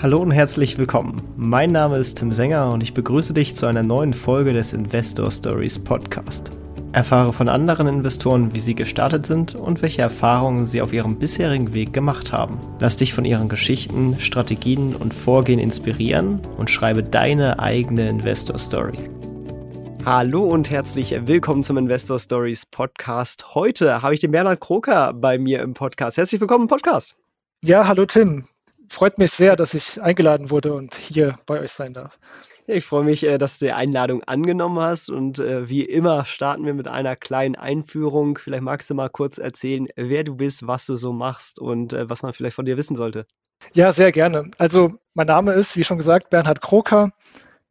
Hallo und herzlich willkommen. Mein Name ist Tim Sänger und ich begrüße dich zu einer neuen Folge des Investor Stories Podcast. Erfahre von anderen Investoren, wie sie gestartet sind und welche Erfahrungen sie auf ihrem bisherigen Weg gemacht haben. Lass dich von ihren Geschichten, Strategien und Vorgehen inspirieren und schreibe deine eigene Investor Story. Hallo und herzlich willkommen zum Investor Stories Podcast. Heute habe ich den Bernhard Kroker bei mir im Podcast. Herzlich willkommen im Podcast. Ja, hallo Tim. Freut mich sehr, dass ich eingeladen wurde und hier bei euch sein darf. Ja, ich freue mich, dass du die Einladung angenommen hast und wie immer starten wir mit einer kleinen Einführung. Vielleicht magst du mal kurz erzählen, wer du bist, was du so machst und was man vielleicht von dir wissen sollte. Ja, sehr gerne. Also mein Name ist, wie schon gesagt, Bernhard Kroker.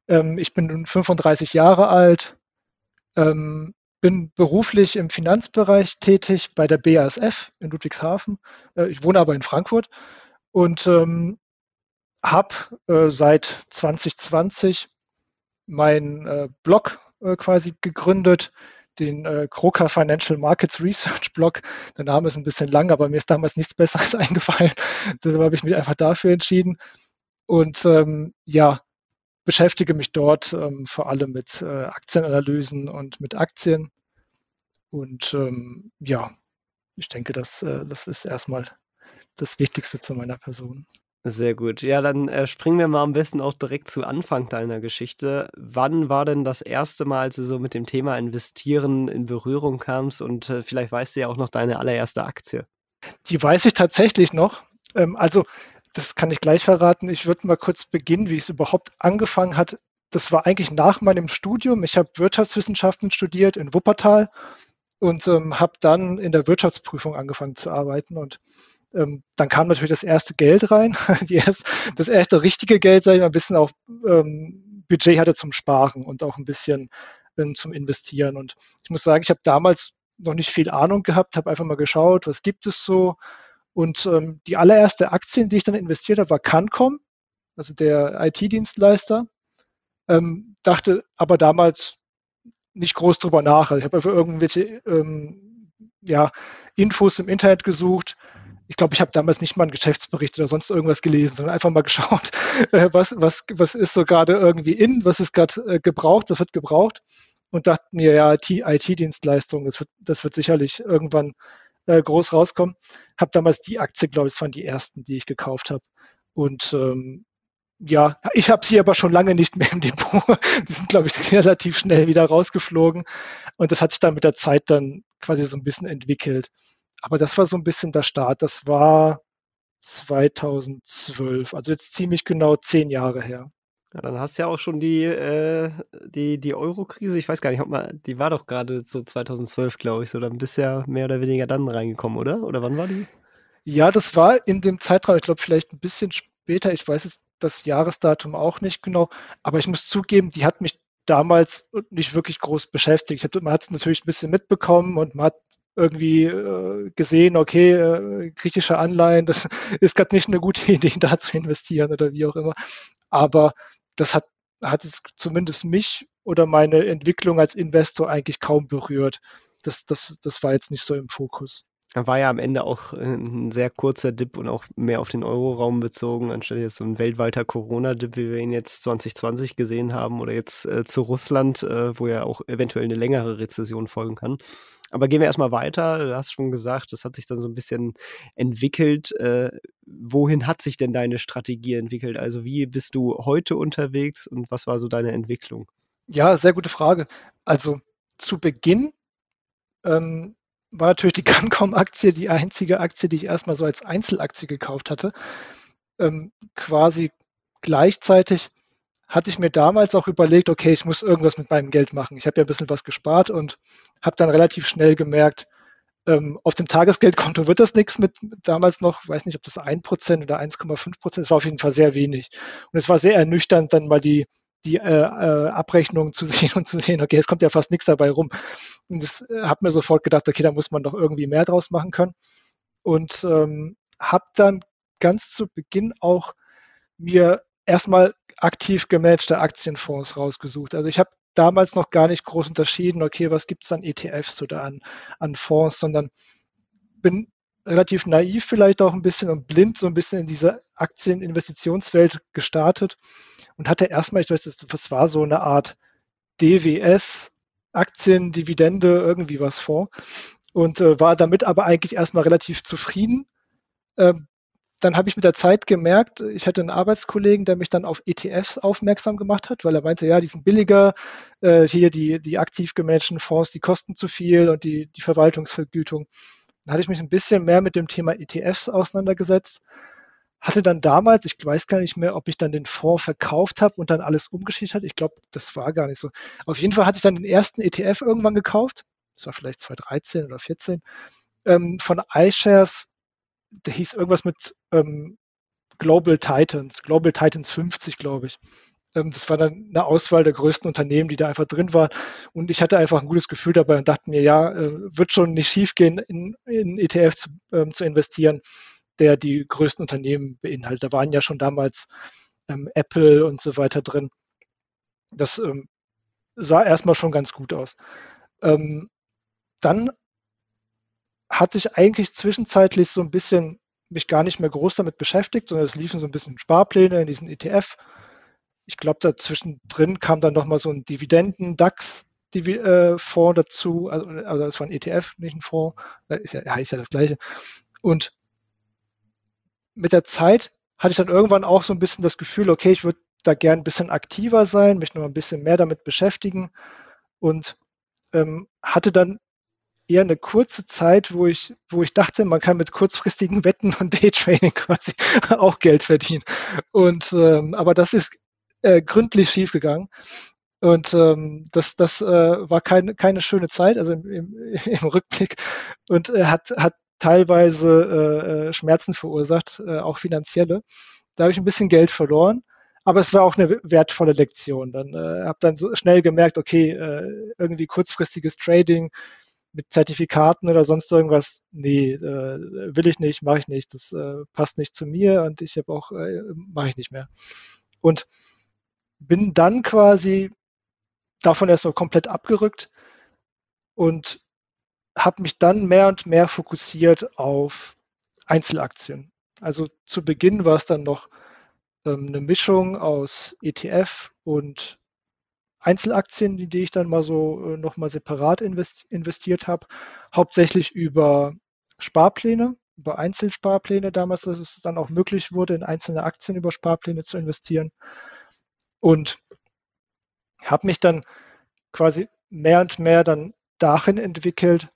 Ich bin nun 35 Jahre alt, bin beruflich im Finanzbereich tätig bei der BASF in Ludwigshafen. Ich wohne aber in Frankfurt. Und habe seit 2020 meinen Blog quasi gegründet, den Kroka Financial Markets Research Blog. Der Name ist ein bisschen lang, aber mir ist damals nichts Besseres eingefallen. Deshalb habe ich mich einfach dafür entschieden. Und beschäftige mich dort vor allem mit Aktienanalysen und mit Aktien. Und ich denke, das ist erstmal das Wichtigste zu meiner Person. Sehr gut. Ja, dann springen wir mal am besten auch direkt zu Anfang deiner Geschichte. Wann war denn das erste Mal, als du so mit dem Thema Investieren in Berührung kamst? Und vielleicht weißt du ja auch noch deine allererste Aktie. Die weiß ich tatsächlich noch. Also, das kann ich gleich verraten. Ich würde mal kurz beginnen, wie es überhaupt angefangen hat. Das war eigentlich nach meinem Studium. Ich habe Wirtschaftswissenschaften studiert in Wuppertal und habe dann in der Wirtschaftsprüfung angefangen zu arbeiten und dann kam natürlich das erste Geld rein, das erste richtige Geld, sage ich mal, ein bisschen auch Budget hatte zum Sparen und auch ein bisschen zum Investieren. Und ich muss sagen, ich habe damals noch nicht viel Ahnung gehabt, habe einfach mal geschaut, was gibt es so. Und die allererste Aktien, die ich dann investiert habe, war CanCom, also der IT-Dienstleister. Dachte aber damals nicht groß drüber nach. Also ich habe einfach irgendwelche Infos im Internet gesucht. Ich glaube, ich habe damals nicht mal einen Geschäftsbericht oder sonst irgendwas gelesen, sondern einfach mal geschaut, was ist so gerade irgendwie in, was ist gerade gebraucht, was wird gebraucht und dachte mir, ja, IT-Dienstleistung, das wird sicherlich irgendwann groß rauskommen. Habe damals die Aktie, glaube ich, das waren die ersten, die ich gekauft habe und ich habe sie aber schon lange nicht mehr im Depot. Die sind, glaube ich, relativ schnell wieder rausgeflogen und das hat sich dann mit der Zeit dann quasi so ein bisschen entwickelt. Aber das war so ein bisschen der Start. Das war 2012, also jetzt ziemlich genau 10 Jahre her. Ja, dann hast du ja auch schon die Euro-Krise. Ich weiß gar nicht, die war doch gerade so 2012, glaube ich, so. Dann bist du ja mehr oder weniger dann reingekommen, oder? Oder wann war die? Ja, das war in dem Zeitraum, ich glaube, vielleicht ein bisschen später. Ich weiß jetzt das Jahresdatum auch nicht genau. Aber ich muss zugeben, die hat mich damals nicht wirklich groß beschäftigt. Man hat es natürlich ein bisschen mitbekommen und man hat irgendwie gesehen, okay, griechische Anleihen, das ist gerade nicht eine gute Idee, da zu investieren oder wie auch immer. Aber das hat es zumindest mich oder meine Entwicklung als Investor eigentlich kaum berührt. Das war jetzt nicht so im Fokus. War ja am Ende auch ein sehr kurzer Dip und auch mehr auf den Euroraum bezogen, anstelle jetzt so ein weltweiter Corona-Dip, wie wir ihn jetzt 2020 gesehen haben oder jetzt zu Russland, wo ja auch eventuell eine längere Rezession folgen kann. Aber gehen wir erstmal weiter. Du hast schon gesagt, das hat sich dann so ein bisschen entwickelt. Wohin hat sich denn deine Strategie entwickelt? Also wie bist du heute unterwegs und was war so deine Entwicklung? Ja, sehr gute Frage. Also zu Beginn war natürlich die CanCom-Aktie die einzige Aktie, die ich erstmal so als Einzelaktie gekauft hatte. Quasi gleichzeitig hatte ich mir damals auch überlegt, okay, ich muss irgendwas mit meinem Geld machen. Ich habe ja ein bisschen was gespart und habe dann relativ schnell gemerkt, auf dem Tagesgeldkonto wird das nichts mit damals noch, weiß nicht, ob das 1% oder 1,5%, es war auf jeden Fall sehr wenig. Und es war sehr ernüchternd, dann mal die Abrechnung zu sehen und zu sehen, okay, es kommt ja fast nichts dabei rum. Und das habe mir sofort gedacht, okay, da muss man doch irgendwie mehr draus machen können. Und habe dann ganz zu Beginn auch mir erstmal aktiv gemanagte Aktienfonds rausgesucht. Also ich habe damals noch gar nicht groß unterschieden, okay, was gibt es an ETFs oder an Fonds, sondern bin relativ naiv vielleicht auch ein bisschen und blind so ein bisschen in diese Aktieninvestitionswelt gestartet und hatte erstmal, ich weiß nicht, das war so eine Art DWS, Aktiendividende, irgendwie was vor und war damit aber eigentlich erstmal relativ zufrieden. Dann habe ich mit der Zeit gemerkt, ich hatte einen Arbeitskollegen, der mich dann auf ETFs aufmerksam gemacht hat, weil er meinte, ja, die sind billiger, hier die aktiv gemanagten Fonds, die kosten zu viel und die Verwaltungsvergütung. Dann hatte ich mich ein bisschen mehr mit dem Thema ETFs auseinandergesetzt, hatte dann damals, ich weiß gar nicht mehr, ob ich dann den Fonds verkauft habe und dann alles umgeschichtet habe. Ich glaube, das war gar nicht so. Auf jeden Fall hatte ich dann den ersten ETF irgendwann gekauft, das war vielleicht 2013 oder 2014, von iShares. Der hieß irgendwas mit Global Titans 50, glaube ich. Das war dann eine Auswahl der größten Unternehmen, die da einfach drin waren. Und ich hatte einfach ein gutes Gefühl dabei und dachte mir, ja, wird schon nicht schief gehen, in ETF zu investieren, der die größten Unternehmen beinhaltet. Da waren ja schon damals Apple und so weiter drin. Das sah erstmal schon ganz gut aus. Dann hatte ich eigentlich zwischenzeitlich so ein bisschen mich gar nicht mehr groß damit beschäftigt, sondern es liefen so ein bisschen Sparpläne in diesen ETF. Ich glaube, dazwischen drin kam dann nochmal so ein Dividenden-DAX-Fonds dazu, also es war ein ETF, nicht ein Fonds, heißt ja das Gleiche. Und mit der Zeit hatte ich dann irgendwann auch so ein bisschen das Gefühl, okay, ich würde da gern ein bisschen aktiver sein, mich noch ein bisschen mehr damit beschäftigen und hatte dann eher eine kurze Zeit, wo ich dachte, man kann mit kurzfristigen Wetten und Daytrading quasi auch Geld verdienen. Und aber das ist gründlich schiefgegangen. Und das war keine schöne Zeit, also im Rückblick. Und hat teilweise Schmerzen verursacht, auch finanzielle. Da habe ich ein bisschen Geld verloren. Aber es war auch eine wertvolle Lektion. Dann habe dann so schnell gemerkt, okay, irgendwie kurzfristiges Trading mit Zertifikaten oder sonst irgendwas, nee, will ich nicht, mache ich nicht, das passt nicht zu mir und ich habe auch, mache ich nicht mehr. Und bin dann quasi davon erstmal komplett abgerückt und habe mich dann mehr und mehr fokussiert auf Einzelaktien. Also zu Beginn war es dann noch eine Mischung aus ETF und Einzelaktien, in die ich dann mal so nochmal separat investiert habe, hauptsächlich über Sparpläne, über Einzelsparpläne damals, dass es dann auch möglich wurde, in einzelne Aktien über Sparpläne zu investieren und habe mich dann quasi mehr und mehr dann dahin entwickelt,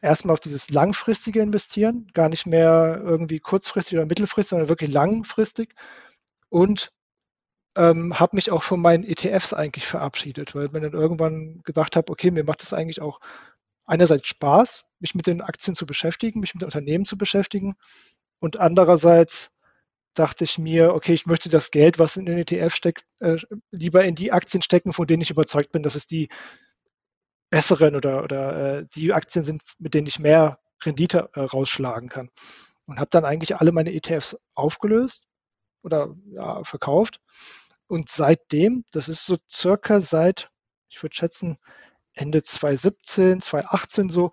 erstmal auf dieses langfristige Investieren, gar nicht mehr irgendwie kurzfristig oder mittelfristig, sondern wirklich langfristig und habe mich auch von meinen ETFs eigentlich verabschiedet, weil man dann irgendwann gedacht habe, okay, mir macht es eigentlich auch einerseits Spaß, mich mit den Aktien zu beschäftigen, mich mit den Unternehmen zu beschäftigen und andererseits dachte ich mir, okay, ich möchte das Geld, was in den ETF steckt, lieber in die Aktien stecken, von denen ich überzeugt bin, dass es die besseren oder die Aktien sind, mit denen ich mehr Rendite rausschlagen kann. Und habe dann eigentlich alle meine ETFs aufgelöst oder ja, verkauft. Und seitdem, das ist so circa seit, ich würde schätzen, Ende 2017, 2018 so,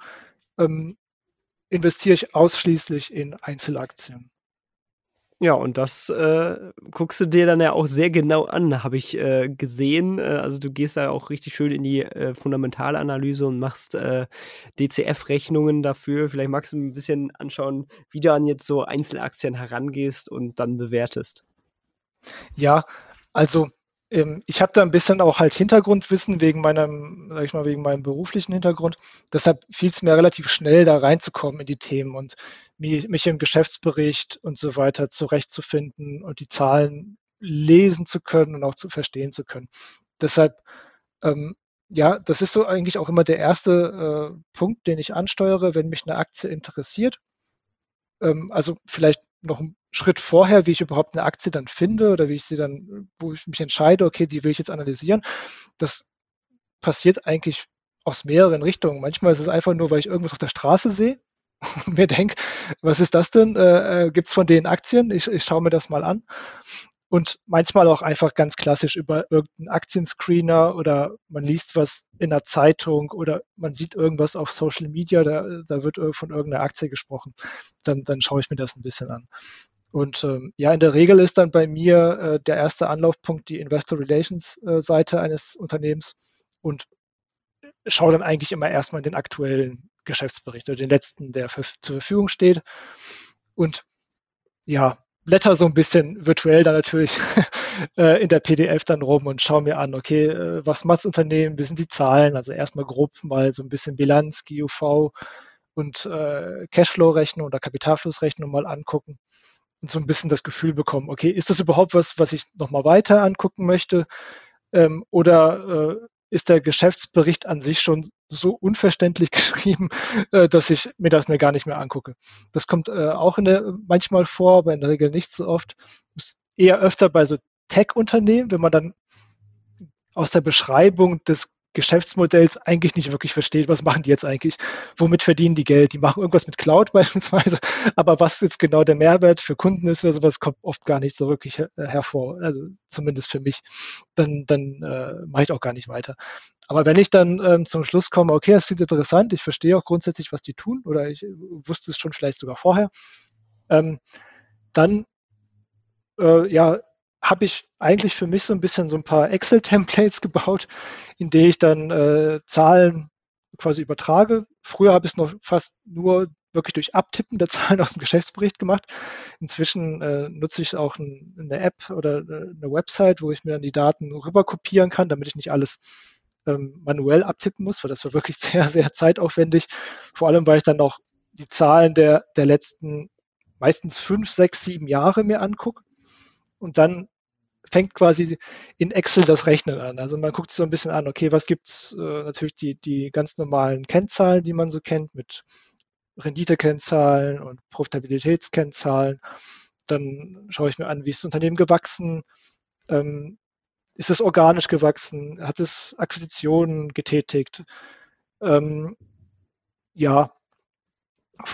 investiere ich ausschließlich in Einzelaktien. Ja, und das guckst du dir dann ja auch sehr genau an, habe ich gesehen. Also du gehst da auch richtig schön in die Fundamentalanalyse und machst DCF-Rechnungen dafür. Vielleicht magst du ein bisschen anschauen, wie du an jetzt so Einzelaktien herangehst und dann bewertest. Ja, also ich habe da ein bisschen auch halt Hintergrundwissen wegen meinem beruflichen Hintergrund. Deshalb fiel es mir relativ schnell, da reinzukommen in die Themen und mich im Geschäftsbericht und so weiter zurechtzufinden und die Zahlen lesen zu können und auch zu verstehen zu können. Deshalb, das ist so eigentlich auch immer der erste Punkt, den ich ansteuere, wenn mich eine Aktie interessiert. Also vielleicht noch ein Schritt vorher, wie ich überhaupt eine Aktie dann finde oder wie ich sie dann, wo ich mich entscheide, okay, die will ich jetzt analysieren. Das passiert eigentlich aus mehreren Richtungen. Manchmal ist es einfach nur, weil ich irgendwas auf der Straße sehe und mir denke, was ist das denn? Gibt es von denen Aktien? Ich schaue mir das mal an. und manchmal auch einfach ganz klassisch über irgendeinen Aktienscreener oder man liest was in der Zeitung oder man sieht irgendwas auf Social Media, da wird von irgendeiner Aktie gesprochen, dann schaue ich mir das ein bisschen an. Und in der Regel ist dann bei mir der erste Anlaufpunkt die Investor Relations Seite eines Unternehmens und schaue dann eigentlich immer erstmal in den aktuellen Geschäftsbericht oder den letzten, der zur Verfügung steht. Und ja, blätter so ein bisschen virtuell dann natürlich in der PDF dann rum und schaue mir an, okay, was macht das Unternehmen, wie sind die Zahlen, also erstmal grob mal so ein bisschen Bilanz, GUV und Cashflow-Rechnung oder Kapitalflussrechnung mal angucken. Und so ein bisschen das Gefühl bekommen, okay, ist das überhaupt was ich nochmal weiter angucken möchte? Oder ist der Geschäftsbericht an sich schon so unverständlich geschrieben, dass ich mir das mir gar nicht mehr angucke? Das kommt auch manchmal vor, aber in der Regel nicht so oft. Ist eher öfter bei so Tech-Unternehmen, wenn man dann aus der Beschreibung des Geschäftsmodells eigentlich nicht wirklich versteht, was machen die jetzt eigentlich, womit verdienen die Geld, die machen irgendwas mit Cloud beispielsweise, aber was jetzt genau der Mehrwert für Kunden ist oder sowas, kommt oft gar nicht so wirklich hervor, also zumindest für mich, dann mache ich auch gar nicht weiter. Aber wenn ich dann zum Schluss komme, okay, das klingt interessant, ich verstehe auch grundsätzlich, was die tun oder ich wusste es schon vielleicht sogar vorher, dann habe ich eigentlich für mich so ein bisschen so ein paar Excel-Templates gebaut, in denen ich dann Zahlen quasi übertrage. Früher habe ich es noch fast nur wirklich durch Abtippen der Zahlen aus dem Geschäftsbericht gemacht. Inzwischen nutze ich auch eine App oder eine Website, wo ich mir dann die Daten rüber kopieren kann, damit ich nicht alles manuell abtippen muss, weil das war wirklich sehr, sehr zeitaufwendig. Vor allem, weil ich dann auch die Zahlen der letzten meistens 5, 6, 7 Jahre mir angucke und dann fängt quasi in Excel das Rechnen an. Also man guckt sich so ein bisschen an, okay, was gibt es? Natürlich die ganz normalen Kennzahlen, die man so kennt, mit Renditekennzahlen und Profitabilitätskennzahlen. Dann schaue ich mir an, wie ist das Unternehmen gewachsen? Ist es organisch gewachsen? Hat es Akquisitionen getätigt? Vor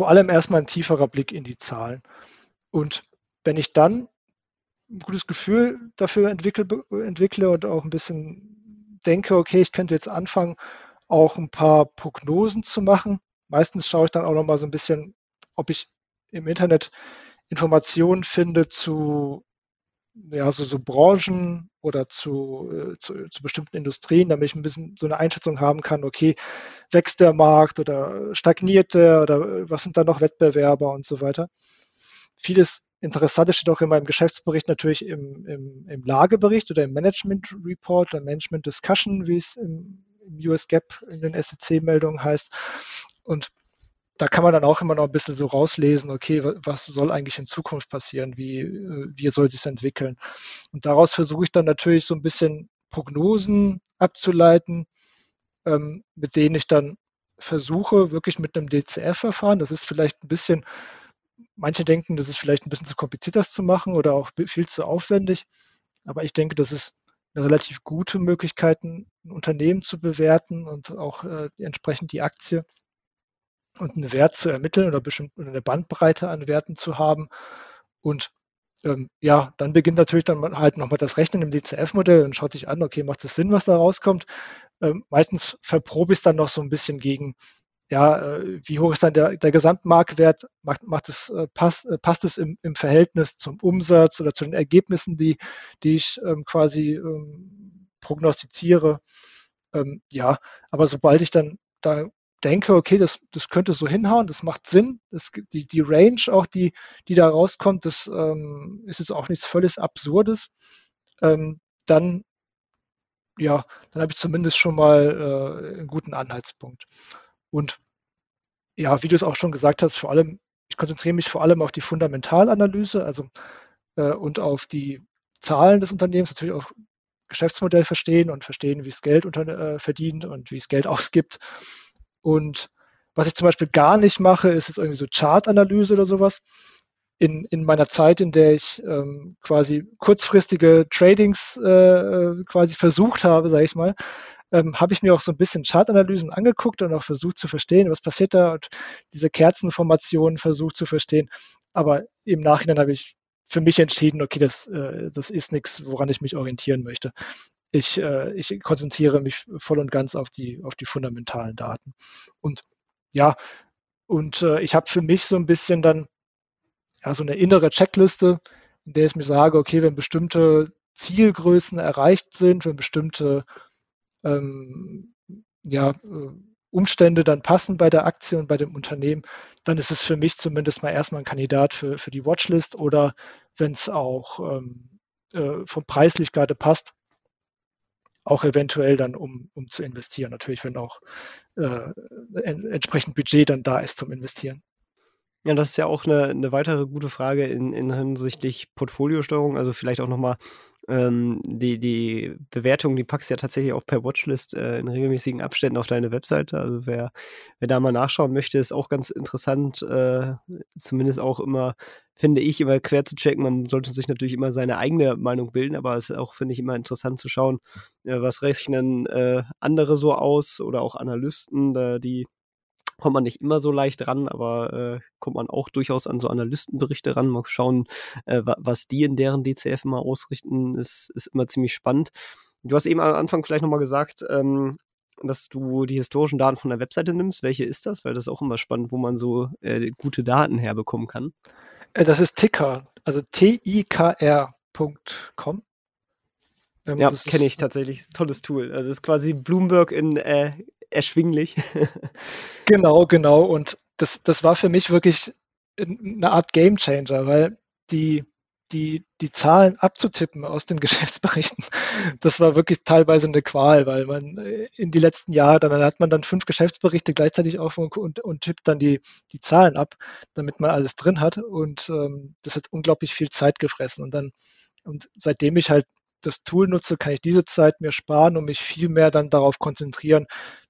allem erstmal ein tieferer Blick in die Zahlen. Und wenn ich dann ein gutes Gefühl dafür entwickle und auch ein bisschen denke, okay, ich könnte jetzt anfangen, auch ein paar Prognosen zu machen. Meistens schaue ich dann auch nochmal so ein bisschen, ob ich im Internet Informationen finde zu so Branchen oder zu bestimmten Industrien, damit ich ein bisschen so eine Einschätzung haben kann, okay, wächst der Markt oder stagniert der oder was sind da noch Wettbewerber und so weiter. Vieles Interessantes steht auch in meinem Geschäftsbericht natürlich im Lagebericht oder im Management Report oder Management Discussion, wie es im US GAAP in den SEC-Meldungen heißt. Und da kann man dann auch immer noch ein bisschen so rauslesen, okay, was soll eigentlich in Zukunft passieren? Wie soll sich das entwickeln? Und daraus versuche ich dann natürlich so ein bisschen Prognosen abzuleiten, mit denen ich dann versuche, wirklich mit einem DCF-Verfahren, das ist vielleicht ein bisschen... Manche denken, das ist vielleicht ein bisschen zu kompliziert, das zu machen oder auch viel zu aufwendig. Aber ich denke, das ist eine relativ gute Möglichkeit, ein Unternehmen zu bewerten und auch entsprechend die Aktie und einen Wert zu ermitteln oder bestimmt eine Bandbreite an Werten zu haben. Und dann beginnt natürlich dann halt nochmal das Rechnen im DCF-Modell und schaut sich an, okay, macht das Sinn, was da rauskommt? Meistens verprobe ich es dann noch so ein bisschen gegen, wie hoch ist dann der Gesamtmarktwert? Passt es im Verhältnis zum Umsatz oder zu den Ergebnissen, die ich prognostiziere? Aber sobald ich dann da denke, okay, das könnte so hinhauen, das macht Sinn, die Range auch, die da rauskommt, das ist jetzt auch nichts völlig Absurdes, dann habe ich zumindest schon mal einen guten Anhaltspunkt. Und wie du es auch schon gesagt hast, vor allem, ich konzentriere mich vor allem auf die Fundamentalanalyse, also und auf die Zahlen des Unternehmens, natürlich auch Geschäftsmodell verstehen und verstehen, wie es Geld verdient und wie es Geld ausgibt. Und was ich zum Beispiel gar nicht mache, ist jetzt irgendwie so Chartanalyse oder sowas. In meiner Zeit, in der ich quasi kurzfristige Tradings quasi versucht habe, sage ich mal, habe ich mir auch so ein bisschen Chartanalysen angeguckt und auch versucht zu verstehen, was passiert da und diese Kerzenformationen versucht zu verstehen. Aber im Nachhinein habe ich für mich entschieden, okay, das ist nichts, woran ich mich orientieren möchte. Ich konzentriere mich voll und ganz auf die fundamentalen Daten. Und ja, und ich habe für mich so ein bisschen dann ja, so eine innere Checkliste, in der ich mir sage, okay, wenn bestimmte Zielgrößen erreicht sind, wenn bestimmte Umstände dann passen bei der Aktie und bei dem Unternehmen, dann ist es für mich zumindest mal erstmal ein Kandidat für die Watchlist, oder wenn es auch vom preislich gerade passt, auch eventuell dann um zu investieren. Natürlich, wenn auch entsprechend Budget dann da ist zum Investieren. Ja, das ist ja auch eine weitere gute Frage in hinsichtlich Portfoliosteuerung, also vielleicht auch nochmal die Bewertung, die packst du ja tatsächlich auch per Watchlist in regelmäßigen Abständen auf deine Webseite. Also wer da mal nachschauen möchte, ist auch ganz interessant, zumindest auch immer, finde ich, immer quer zu checken. Man sollte sich natürlich immer seine eigene Meinung bilden, aber es ist auch, finde ich, immer interessant zu schauen, was rechnen andere so aus oder auch Analysten, die kommt man nicht immer so leicht ran, aber kommt man auch durchaus an so Analystenberichte ran. Mal schauen, was die in deren DCF immer ausrichten, ist immer ziemlich spannend. Du hast eben am Anfang vielleicht nochmal gesagt, dass du die historischen Daten von der Webseite nimmst. Welche ist das? Weil das ist auch immer spannend, wo man so gute Daten herbekommen kann. Das ist TIKR, also TIKR.com. Ja, kenne ich tatsächlich. Tolles Tool. Also es ist quasi Bloomberg in erschwinglich. Genau. Und das war für mich wirklich eine Art Game Changer, weil die Zahlen abzutippen aus den Geschäftsberichten, das war wirklich teilweise eine Qual, weil man in die letzten Jahre, dann hat man dann 5 Geschäftsberichte gleichzeitig auf und tippt dann die Zahlen ab, damit man alles drin hat. Und das hat unglaublich viel Zeit gefressen. Und seitdem ich halt das Tool nutze, kann ich diese Zeit mir sparen und mich viel mehr dann darauf konzentrieren,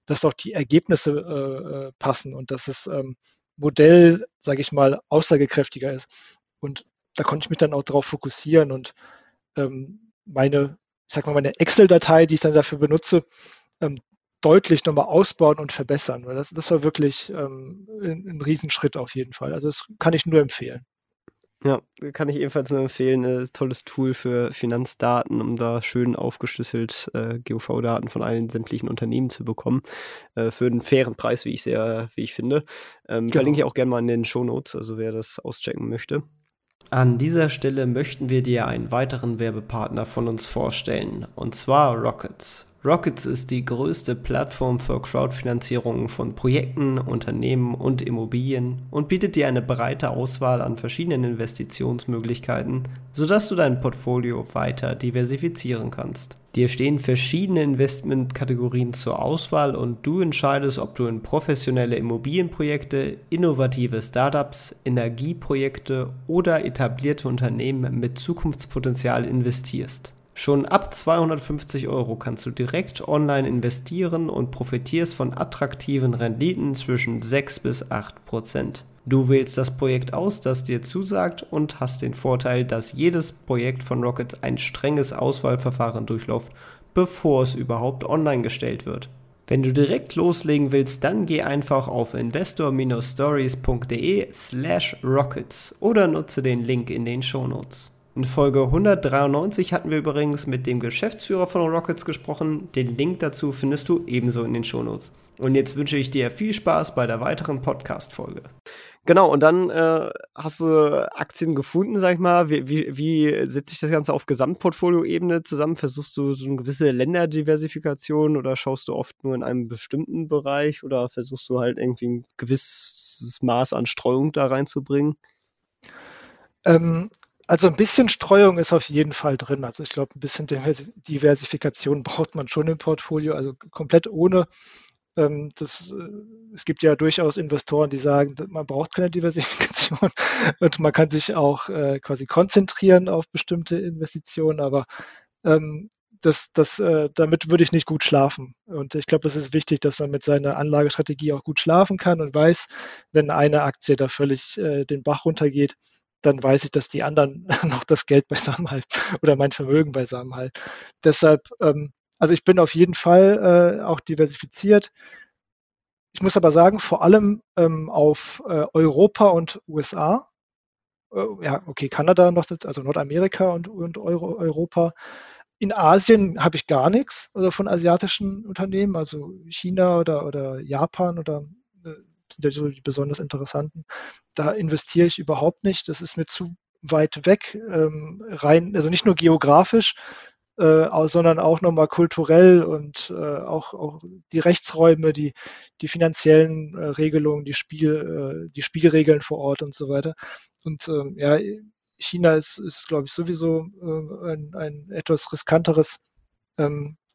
dass auch die Ergebnisse passen und dass das Modell, sage ich mal, aussagekräftiger ist. Und da konnte ich mich dann auch darauf fokussieren und meine Excel-Datei, die ich dann dafür benutze, deutlich nochmal ausbauen und verbessern, weil das war wirklich ein Riesenschritt auf jeden Fall. Also das kann ich nur empfehlen. Ja, kann ich ebenfalls nur empfehlen. Ein tolles Tool für Finanzdaten, um da schön aufgeschlüsselt GOV-Daten von allen sämtlichen Unternehmen zu bekommen. Für einen fairen Preis, wie ich finde. Verlinke ich auch gerne mal in den Shownotes, also wer das auschecken möchte. An dieser Stelle möchten wir dir einen weiteren Werbepartner von uns vorstellen, und zwar Rockets. Rockets ist die größte Plattform für Crowdfinanzierung von Projekten, Unternehmen und Immobilien und bietet dir eine breite Auswahl an verschiedenen Investitionsmöglichkeiten, sodass du dein Portfolio weiter diversifizieren kannst. Dir stehen verschiedene Investmentkategorien zur Auswahl und du entscheidest, ob du in professionelle Immobilienprojekte, innovative Startups, Energieprojekte oder etablierte Unternehmen mit Zukunftspotenzial investierst. Schon ab 250 € kannst du direkt online investieren und profitierst von attraktiven Renditen zwischen 6-8%. Du wählst das Projekt aus, das dir zusagt, und hast den Vorteil, dass jedes Projekt von Rockets ein strenges Auswahlverfahren durchläuft, bevor es überhaupt online gestellt wird. Wenn du direkt loslegen willst, dann geh einfach auf investor-stories.de/rockets oder nutze den Link in den Shownotes. In Folge 193 hatten wir übrigens mit dem Geschäftsführer von Rockets gesprochen. Den Link dazu findest du ebenso in den Shownotes. Und jetzt wünsche ich dir viel Spaß bei der weiteren Podcast-Folge. Genau, und dann hast du Aktien gefunden, sag ich mal. Wie setzt sich das Ganze auf Gesamtportfolio-Ebene zusammen? Versuchst du so eine gewisse Länderdiversifikation oder schaust du oft nur in einem bestimmten Bereich oder versuchst du halt irgendwie ein gewisses Maß an Streuung da reinzubringen? Also ein bisschen Streuung ist auf jeden Fall drin. Also ich glaube, ein bisschen Diversifikation braucht man schon im Portfolio. Also komplett ohne. Es gibt ja durchaus Investoren, die sagen, man braucht keine Diversifikation und man kann sich auch quasi konzentrieren auf bestimmte Investitionen. Aber damit würde ich nicht gut schlafen. Und ich glaube, es ist wichtig, dass man mit seiner Anlagestrategie auch gut schlafen kann und weiß, wenn eine Aktie da völlig den Bach runtergeht, dann weiß ich, dass die anderen noch das Geld beisammen halten oder mein Vermögen beisammen halten. Deshalb, also ich bin auf jeden Fall auch diversifiziert. Ich muss aber sagen, vor allem auf Europa und USA. ja, okay, Kanada noch, also Nordamerika und Europa. In Asien habe ich gar nichts, also von asiatischen Unternehmen, also China oder Japan oder sind ja so die besonders interessanten. Da investiere ich überhaupt nicht, das ist mir zu weit weg, rein, also nicht nur geografisch, sondern auch nochmal kulturell und auch die Rechtsräume, die finanziellen Regelungen, die Spielregeln vor Ort und so weiter. Und ja, China ist glaube ich, sowieso ein etwas riskanteres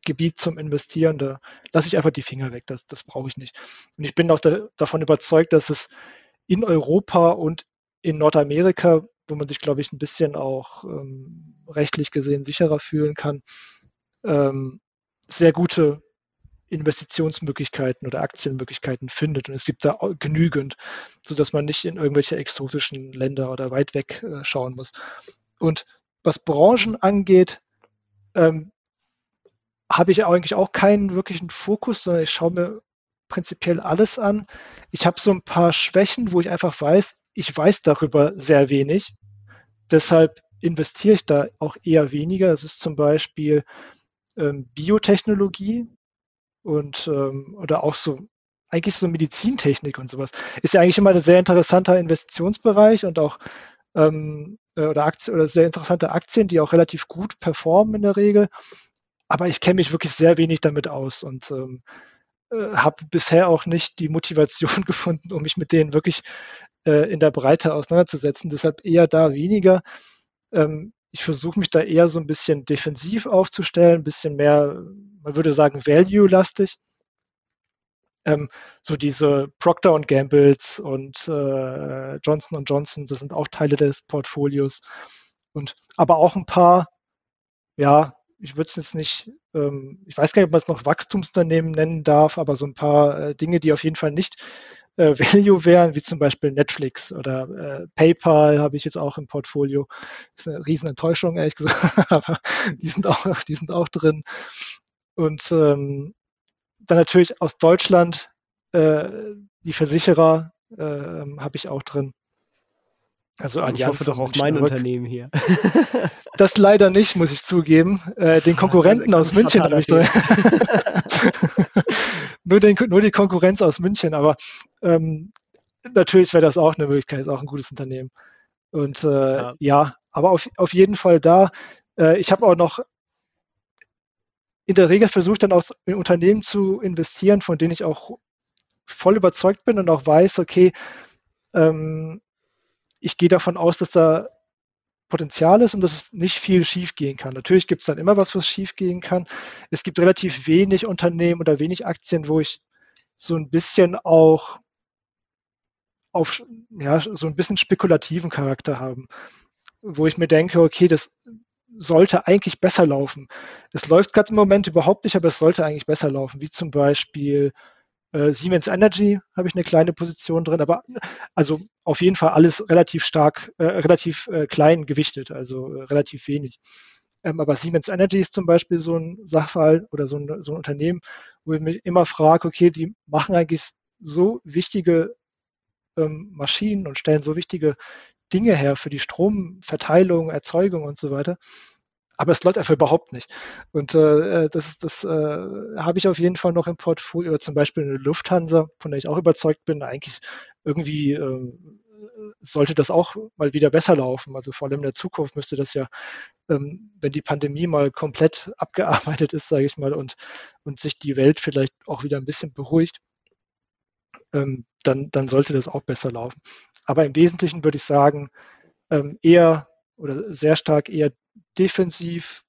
Gebiet zum Investieren. Da lasse ich einfach die Finger weg, das brauche ich nicht. Und ich bin auch davon überzeugt, dass es in Europa und in Nordamerika, wo man sich, glaube ich, ein bisschen auch rechtlich gesehen sicherer fühlen kann, sehr gute Investitionsmöglichkeiten oder Aktienmöglichkeiten findet. Und es gibt da genügend, sodass man nicht in irgendwelche exotischen Länder oder weit weg schauen muss. Und was Branchen angeht, habe ich eigentlich auch keinen wirklichen Fokus, sondern ich schaue mir prinzipiell alles an. Ich habe so ein paar Schwächen, wo ich einfach weiß, ich weiß darüber sehr wenig, deshalb investiere ich da auch eher weniger. Das ist zum Beispiel Biotechnologie und oder auch so eigentlich so Medizintechnik und sowas. Ist ja eigentlich immer ein sehr interessanter Investitionsbereich und auch oder sehr interessante Aktien, die auch relativ gut performen in der Regel. Aber ich kenne mich wirklich sehr wenig damit aus und habe bisher auch nicht die Motivation gefunden, um mich mit denen wirklich in der Breite auseinanderzusetzen. Deshalb eher da weniger. Ich versuche mich da eher so ein bisschen defensiv aufzustellen, ein bisschen mehr, man würde sagen, value-lastig. So diese Procter & Gambles und Johnson & Johnson, das sind auch Teile des Portfolios. Aber auch ein paar, ja, ich würde es jetzt nicht, ich weiß gar nicht, ob man es noch Wachstumsunternehmen nennen darf, aber so ein paar Dinge, die auf jeden Fall nicht Value wären, wie zum Beispiel Netflix oder PayPal habe ich jetzt auch im Portfolio. Das ist eine riesen Enttäuschung, ehrlich gesagt, aber die sind auch drin. Und dann natürlich aus Deutschland die Versicherer habe ich auch drin. Also ich hoffe doch auch mein Unternehmen hier. Das leider nicht, muss ich zugeben. Den Konkurrenten aus München habe ich drin. Nur die Konkurrenz aus München, aber natürlich wäre das auch eine Möglichkeit, ist auch ein gutes Unternehmen. Und ja, aber auf jeden Fall da. Ich habe auch noch in der Regel versucht, dann auch in Unternehmen zu investieren, von denen ich auch voll überzeugt bin und auch weiß, okay, ich gehe davon aus, dass da Potenzial ist und dass es nicht viel schief gehen kann. Natürlich gibt es dann immer was schief gehen kann. Es gibt relativ wenig Unternehmen oder wenig Aktien, wo ich so ein bisschen auch auf ja, so ein bisschen spekulativen Charakter haben, wo ich mir denke, okay, das sollte eigentlich besser laufen. Es läuft gerade im Moment überhaupt nicht, aber es sollte eigentlich besser laufen, wie zum Beispiel Siemens Energy habe ich eine kleine Position drin, aber also auf jeden Fall alles relativ stark, relativ klein gewichtet, also relativ wenig. Aber Siemens Energy ist zum Beispiel so ein Sachverhalt oder so ein Unternehmen, wo ich mich immer frage, okay, die machen eigentlich so wichtige Maschinen und stellen so wichtige Dinge her für die Stromverteilung, Erzeugung und so weiter. Aber es läuft einfach überhaupt nicht. Und das habe ich auf jeden Fall noch im Portfolio. Oder zum Beispiel eine Lufthansa, von der ich auch überzeugt bin, eigentlich irgendwie sollte das auch mal wieder besser laufen. Also vor allem in der Zukunft müsste das ja, wenn die Pandemie mal komplett abgearbeitet ist, sage ich mal, und sich die Welt vielleicht auch wieder ein bisschen beruhigt, dann sollte das auch besser laufen. Aber im Wesentlichen würde ich sagen, eher oder sehr stark eher defensiv,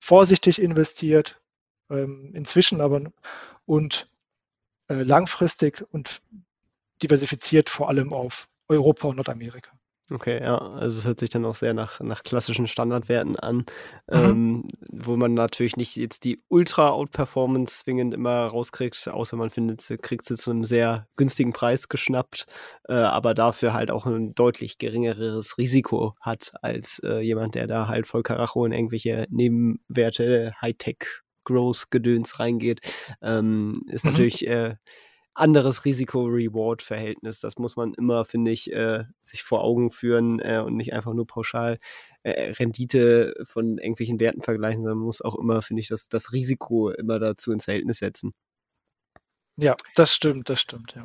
vorsichtig investiert, inzwischen aber und langfristig und diversifiziert vor allem auf Europa und Nordamerika. Okay, ja, also es hört sich dann auch sehr nach klassischen Standardwerten an, wo man natürlich nicht jetzt die Ultra-Outperformance zwingend immer rauskriegt, außer man kriegt sie zu einem sehr günstigen Preis geschnappt, aber dafür halt auch ein deutlich geringeres Risiko hat als jemand, der da halt voll Karacho in irgendwelche Nebenwerte, Hightech-Growth-Gedöns reingeht. Ist natürlich anderes Risiko-Reward-Verhältnis. Das muss man immer, finde ich, sich vor Augen führen und nicht einfach nur pauschal Rendite von irgendwelchen Werten vergleichen, sondern man muss auch immer, finde ich, das Risiko immer dazu ins Verhältnis setzen. Ja, das stimmt, ja.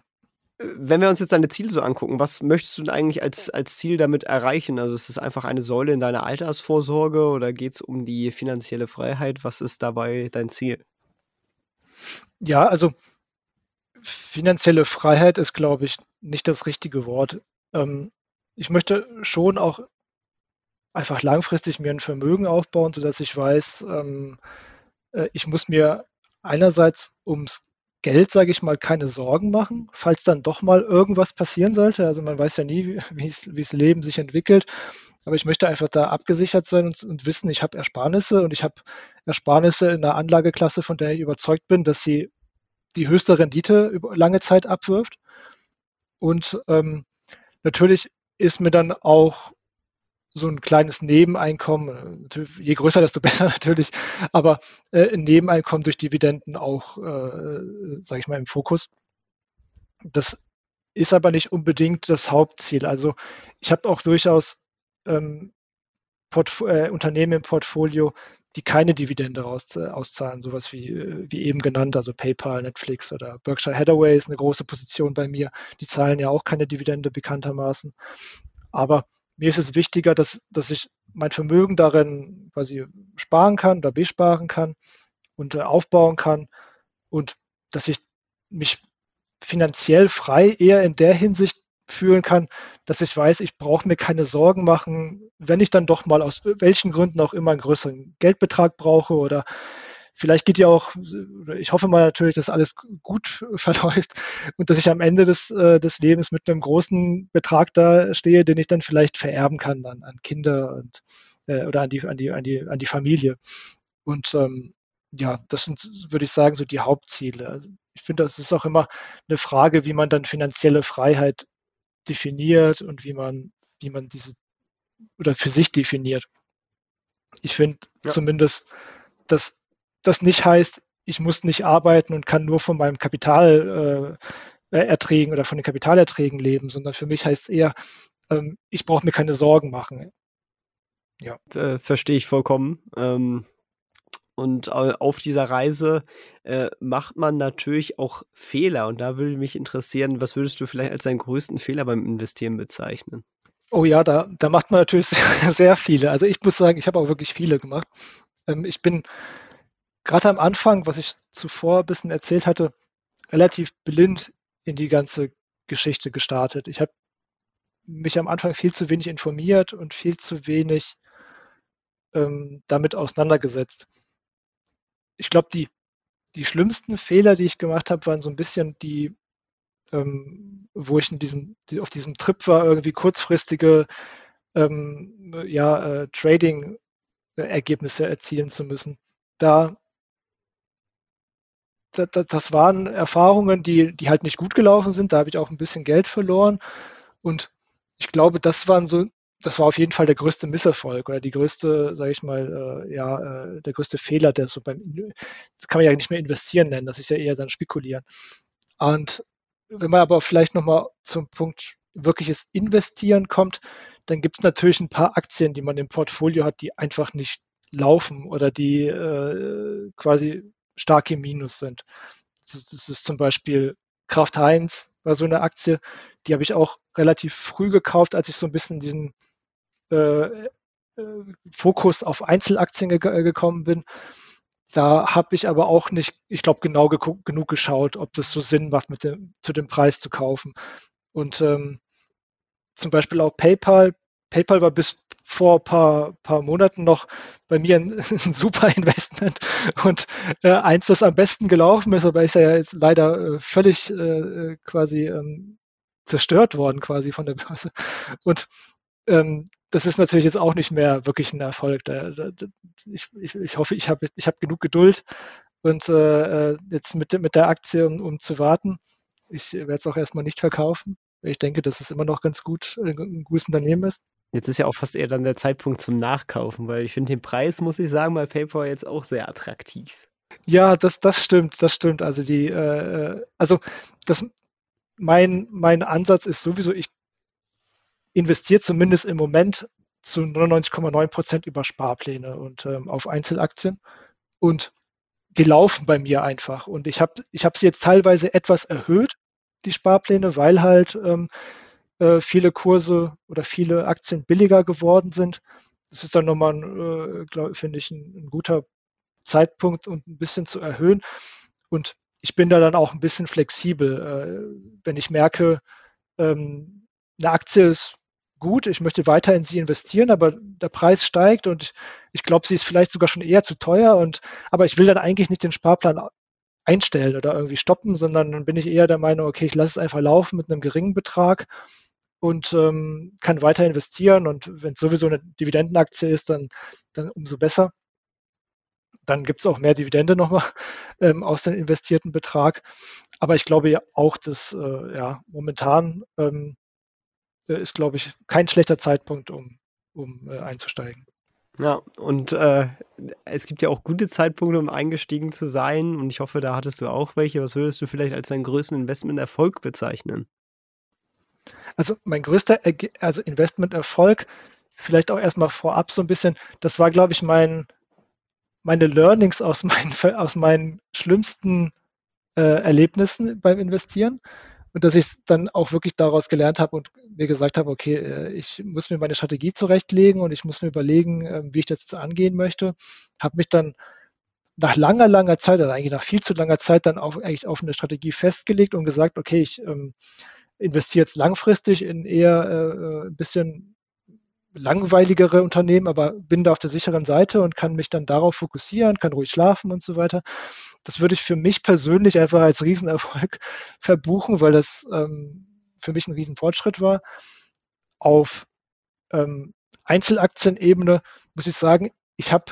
Wenn wir uns jetzt deine Ziele so angucken, was möchtest du denn eigentlich als Ziel damit erreichen? Also ist es einfach eine Säule in deiner Altersvorsorge oder geht es um die finanzielle Freiheit? Was ist dabei dein Ziel? Ja, also finanzielle Freiheit ist, glaube ich, nicht das richtige Wort. Ich möchte schon auch einfach langfristig mir ein Vermögen aufbauen, sodass ich weiß, ich muss mir einerseits ums Geld, sage ich mal, keine Sorgen machen, falls dann doch mal irgendwas passieren sollte. Also man weiß ja nie, wie das Leben sich entwickelt. Aber ich möchte einfach da abgesichert sein und wissen, ich habe Ersparnisse und ich habe Ersparnisse in einer Anlageklasse, von der ich überzeugt bin, dass sie die höchste Rendite über lange Zeit abwirft. Und natürlich ist mir dann auch so ein kleines Nebeneinkommen, je größer, desto besser natürlich, aber ein Nebeneinkommen durch Dividenden auch, sage ich mal, im Fokus. Das ist aber nicht unbedingt das Hauptziel. Also ich habe auch durchaus Unternehmen im Portfolio, die keine Dividende auszahlen, sowas wie eben genannt, also PayPal, Netflix oder Berkshire Hathaway ist eine große Position bei mir. Die zahlen ja auch keine Dividende bekanntermaßen, aber mir ist es wichtiger, dass ich mein Vermögen darin quasi sparen kann oder besparen kann und aufbauen kann und dass ich mich finanziell frei eher in der Hinsicht fühlen kann, dass ich weiß, ich brauche mir keine Sorgen machen, wenn ich dann doch mal aus welchen Gründen auch immer einen größeren Geldbetrag brauche oder vielleicht geht ja auch, ich hoffe mal natürlich, dass alles gut verläuft und dass ich am Ende des Lebens mit einem großen Betrag da stehe, den ich dann vielleicht vererben kann an Kinder und, oder an die Familie. Und ja, das sind, würde ich sagen, so die Hauptziele. Also ich finde, das ist auch immer eine Frage, wie man dann finanzielle Freiheit definiert und wie man diese oder für sich definiert. Ich finde zumindest, dass das nicht heißt, ich muss nicht arbeiten und kann nur von meinem Kapitalerträgen oder von den Kapitalerträgen leben, sondern für mich heißt es eher, ich brauche mir keine Sorgen machen. Ja. Verstehe ich vollkommen. Und auf dieser Reise macht man natürlich auch Fehler. Und da würde mich interessieren, was würdest du vielleicht als deinen größten Fehler beim Investieren bezeichnen? Oh ja, da macht man natürlich sehr, sehr viele. Also ich muss sagen, ich habe auch wirklich viele gemacht. Ich bin gerade am Anfang, was ich zuvor ein bisschen erzählt hatte, relativ blind in die ganze Geschichte gestartet. Ich habe mich am Anfang viel zu wenig informiert und viel zu wenig damit auseinandergesetzt. Ich glaube, die schlimmsten Fehler, die ich gemacht habe, waren so ein bisschen die, wo ich auf diesem Trip war, irgendwie kurzfristige Trading-Ergebnisse erzielen zu müssen. Das waren Erfahrungen, die halt nicht gut gelaufen sind. Da habe ich auch ein bisschen Geld verloren. Und ich glaube, das war auf jeden Fall der größte Misserfolg oder die größte, sage ich mal, der größte Fehler, der so das kann man ja nicht mehr investieren nennen. Das ist ja eher dann Spekulieren. Und wenn man aber vielleicht nochmal zum Punkt wirkliches Investieren kommt, dann gibt es natürlich ein paar Aktien, die man im Portfolio hat, die einfach nicht laufen oder die quasi stark im Minus sind. Das ist zum Beispiel Kraft Heinz, war so eine Aktie, die habe ich auch relativ früh gekauft, als ich so ein bisschen diesen Fokus auf Einzelaktien gekommen bin. Da habe ich aber auch nicht, ich glaube, genau genug geschaut, ob das so Sinn macht, zu dem Preis zu kaufen. Und zum Beispiel auch PayPal. PayPal war bis vor ein paar Monaten noch bei mir ein super Investment und eins, das am besten gelaufen ist, aber ist ja jetzt leider völlig zerstört worden quasi von der Börse. Und das ist natürlich jetzt auch nicht mehr wirklich ein Erfolg. Ich hoffe, ich hab genug Geduld und jetzt mit der Aktie, um zu warten. Ich werde es auch erstmal nicht verkaufen. Ich denke, dass es immer noch ganz gut, ein gutes Unternehmen ist. Jetzt ist ja auch fast eher dann der Zeitpunkt zum Nachkaufen, weil ich finde den Preis, muss ich sagen, bei PayPal jetzt auch sehr attraktiv. Ja, das stimmt. Also mein Ansatz ist sowieso, ich investiere zumindest im Moment zu 99,9% über Sparpläne und auf Einzelaktien, und die laufen bei mir einfach. Und ich habe sie jetzt teilweise etwas erhöht, die Sparpläne, weil halt viele Kurse oder viele Aktien billiger geworden sind. Das ist dann nochmal, finde ich, ein guter Zeitpunkt, um ein bisschen zu erhöhen. Und ich bin da dann auch ein bisschen flexibel. Wenn ich merke, eine Aktie ist gut, ich möchte weiter in sie investieren, aber der Preis steigt und ich glaube, sie ist vielleicht sogar schon eher zu teuer, aber ich will dann eigentlich nicht den Sparplan einstellen oder irgendwie stoppen, sondern dann bin ich eher der Meinung, okay, ich lasse es einfach laufen mit einem geringen Betrag und kann weiter investieren, und wenn es sowieso eine Dividendenaktie ist, dann umso besser. Dann gibt es auch mehr Dividende nochmal aus dem investierten Betrag. Aber ich glaube ja auch, dass momentan ist, glaube ich, kein schlechter Zeitpunkt, um einzusteigen. Ja, und es gibt ja auch gute Zeitpunkte, um eingestiegen zu sein. Und ich hoffe, da hattest du auch welche. Was würdest du vielleicht als deinen größten Investmenterfolg bezeichnen? Also mein größter Investmenterfolg, vielleicht auch erstmal vorab so ein bisschen, das war, glaube ich, meine Learnings aus meinen schlimmsten Erlebnissen beim Investieren, und dass ich dann auch wirklich daraus gelernt habe und mir gesagt habe, okay, ich muss mir meine Strategie zurechtlegen und ich muss mir überlegen, wie ich das jetzt angehen möchte. Habe mich dann nach langer Zeit, also eigentlich nach viel zu langer Zeit, dann auch eigentlich auf eine Strategie festgelegt und gesagt, okay, ich investiere jetzt langfristig in eher ein bisschen langweiligere Unternehmen, aber bin da auf der sicheren Seite und kann mich dann darauf fokussieren, kann ruhig schlafen und so weiter. Das würde ich für mich persönlich einfach als Riesenerfolg verbuchen, weil das für mich ein Riesenfortschritt war. Auf Einzelaktienebene muss ich sagen, ich habe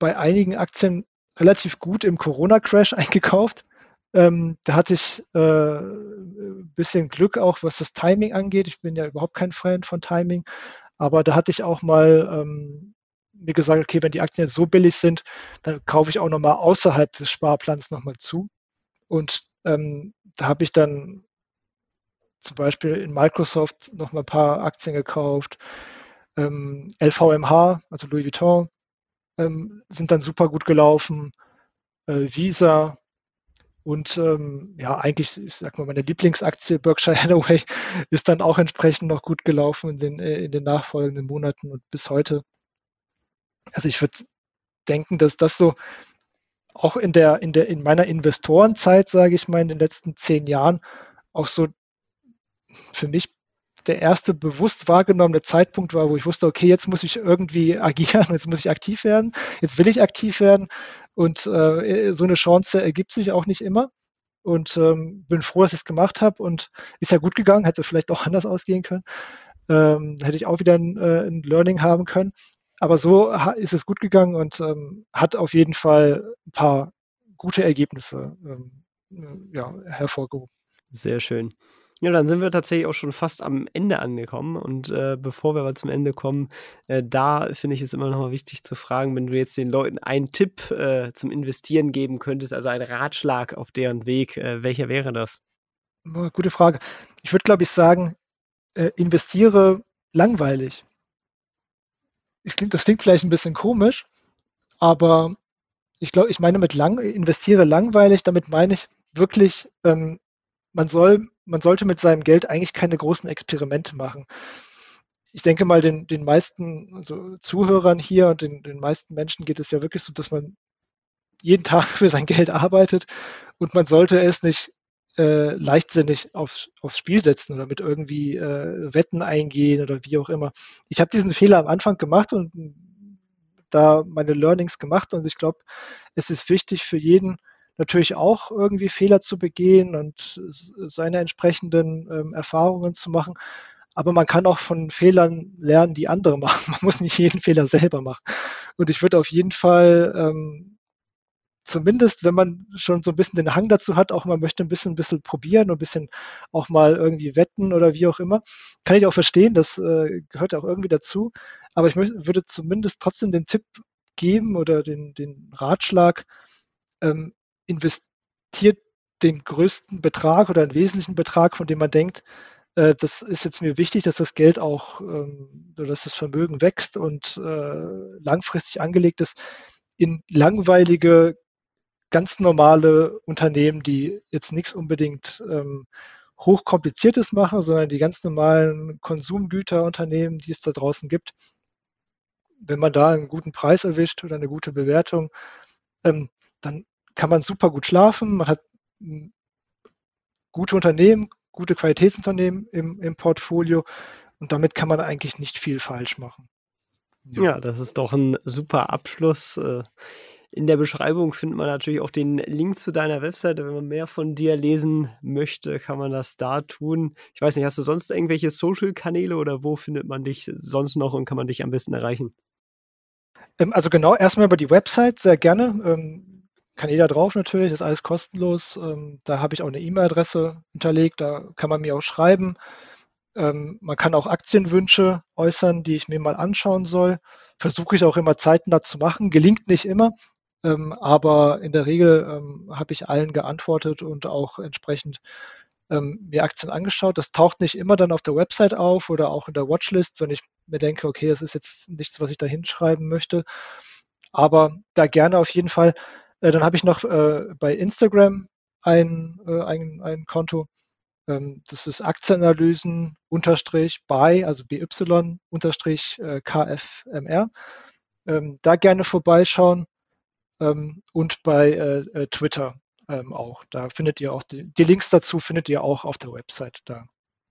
bei einigen Aktien relativ gut im Corona-Crash eingekauft. Da hatte ich ein bisschen Glück auch, was das Timing angeht. Ich bin ja überhaupt kein Fan von Timing. Aber da hatte ich auch mal mir gesagt, okay, wenn die Aktien jetzt so billig sind, dann kaufe ich auch nochmal außerhalb des Sparplans nochmal zu. Und da habe ich dann zum Beispiel in Microsoft nochmal ein paar Aktien gekauft. LVMH, also Louis Vuitton, sind dann super gut gelaufen. Visa. Und eigentlich, ich sag mal, meine Lieblingsaktie Berkshire Hathaway ist dann auch entsprechend noch gut gelaufen in den nachfolgenden Monaten und bis heute. Also ich würde denken, dass das so auch in meiner Investorenzeit, sage ich mal, in den letzten 10 Jahren auch so für mich der erste bewusst wahrgenommene Zeitpunkt war, wo ich wusste, okay, jetzt muss ich irgendwie agieren, jetzt muss ich aktiv werden, jetzt will ich aktiv werden. Und so eine Chance ergibt sich auch nicht immer. Und bin froh, dass ich es gemacht habe. Und ist ja gut gegangen, hätte vielleicht auch anders ausgehen können. Hätte ich auch wieder ein Learning haben können. Aber so ist es gut gegangen und hat auf jeden Fall ein paar gute Ergebnisse hervorgehoben. Sehr schön. Ja, dann sind wir tatsächlich auch schon fast am Ende angekommen, und bevor wir aber zum Ende kommen, da finde ich es immer nochmal wichtig zu fragen, wenn du jetzt den Leuten einen Tipp zum Investieren geben könntest, also einen Ratschlag auf deren Weg, welcher wäre das? Gute Frage. Ich würde, glaube ich, sagen, investiere langweilig. Das klingt vielleicht ein bisschen komisch, aber ich meine mit investiere langweilig, damit meine ich wirklich, man sollte mit seinem Geld eigentlich keine großen Experimente machen. Ich denke mal, den meisten Zuhörern hier und den meisten Menschen geht es ja wirklich so, dass man jeden Tag für sein Geld arbeitet, und man sollte es nicht leichtsinnig aufs Spiel setzen oder mit irgendwie Wetten eingehen oder wie auch immer. Ich habe diesen Fehler am Anfang gemacht und da meine Learnings gemacht, und ich glaube, es ist wichtig für jeden, natürlich auch irgendwie Fehler zu begehen und seine entsprechenden Erfahrungen zu machen. Aber man kann auch von Fehlern lernen, die andere machen. Man muss nicht jeden Fehler selber machen. Und ich würde auf jeden Fall, zumindest wenn man schon so ein bisschen den Hang dazu hat, auch man möchte ein bisschen probieren und ein bisschen auch mal irgendwie wetten oder wie auch immer, kann ich auch verstehen, das gehört auch irgendwie dazu. Aber ich würde zumindest trotzdem den Tipp geben oder den Ratschlag, investiert den größten Betrag oder einen wesentlichen Betrag, von dem man denkt, das ist jetzt mir wichtig, dass das Geld auch, dass das Vermögen wächst und langfristig angelegt ist, in langweilige, ganz normale Unternehmen, die jetzt nichts unbedingt Hochkompliziertes machen, sondern die ganz normalen Konsumgüterunternehmen, die es da draußen gibt. Wenn man da einen guten Preis erwischt oder eine gute Bewertung, dann kann man super gut schlafen. Man hat gute Unternehmen, gute Qualitätsunternehmen im Portfolio und damit kann man eigentlich nicht viel falsch machen. Ja, das ist doch ein super Abschluss. In der Beschreibung findet man natürlich auch den Link zu deiner Webseite. Wenn man mehr von dir lesen möchte, kann man das da tun. Ich weiß nicht, hast du sonst irgendwelche Social-Kanäle oder wo findet man dich sonst noch und kann man dich am besten erreichen? Also genau, erstmal über die Website, sehr gerne. Kann jeder drauf natürlich, ist alles kostenlos. Da habe ich auch eine E-Mail-Adresse hinterlegt, da kann man mir auch schreiben. Man kann auch Aktienwünsche äußern, die ich mir mal anschauen soll. Versuche ich auch immer zeitnah zu machen, gelingt nicht immer. Aber in der Regel habe ich allen geantwortet und auch entsprechend mir Aktien angeschaut. Das taucht nicht immer dann auf der Website auf oder auch in der Watchlist, wenn ich mir denke, okay, das ist jetzt nichts, was ich da hinschreiben möchte. Aber da gerne auf jeden Fall. Dann habe ich noch bei Instagram ein Konto. Das ist Aktienanalysen_by, also by_KFMR. Da gerne vorbeischauen. Und bei Twitter auch. Da findet ihr auch die Links dazu, findet ihr auch auf der Website da.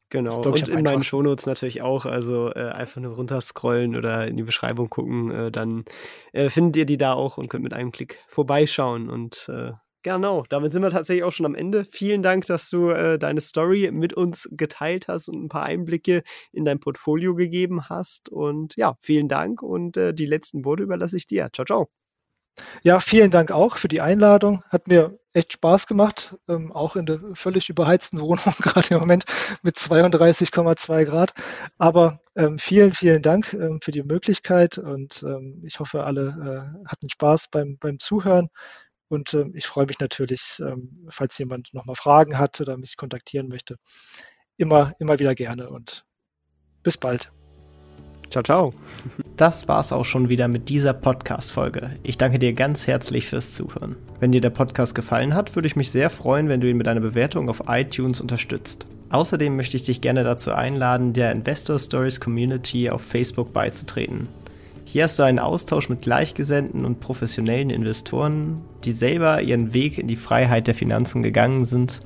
Genau, das, und in meinen Shownotes natürlich auch. Also einfach nur runterscrollen oder in die Beschreibung gucken. Dann findet ihr die da auch und könnt mit einem Klick vorbeischauen. Und genau, damit sind wir tatsächlich auch schon am Ende. Vielen Dank, dass du deine Story mit uns geteilt hast und ein paar Einblicke in dein Portfolio gegeben hast. Und ja, vielen Dank und die letzten Worte überlasse ich dir. Ciao, ciao. Ja, vielen Dank auch für die Einladung. Hat mir echt Spaß gemacht, auch in der völlig überheizten Wohnung gerade im Moment mit 32,2 Grad. Aber vielen, vielen Dank für die Möglichkeit und ich hoffe, alle hatten Spaß beim Zuhören. Und ich freue mich natürlich, falls jemand nochmal Fragen hat oder mich kontaktieren möchte, immer wieder gerne und bis bald. Ciao, ciao. Das war's auch schon wieder mit dieser Podcast-Folge. Ich danke dir ganz herzlich fürs Zuhören. Wenn dir der Podcast gefallen hat, würde ich mich sehr freuen, wenn du ihn mit einer Bewertung auf iTunes unterstützt. Außerdem möchte ich dich gerne dazu einladen, der Investor Stories Community auf Facebook beizutreten. Hier hast du einen Austausch mit gleichgesinnten und professionellen Investoren, die selber ihren Weg in die Freiheit der Finanzen gegangen sind.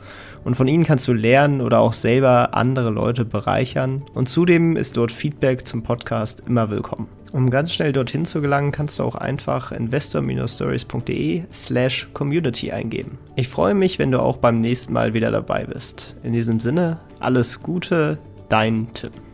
Und von ihnen kannst du lernen oder auch selber andere Leute bereichern. Und zudem ist dort Feedback zum Podcast immer willkommen. Um ganz schnell dorthin zu gelangen, kannst du auch einfach investor-stories.de/community eingeben. Ich freue mich, wenn du auch beim nächsten Mal wieder dabei bist. In diesem Sinne, alles Gute, dein Tim.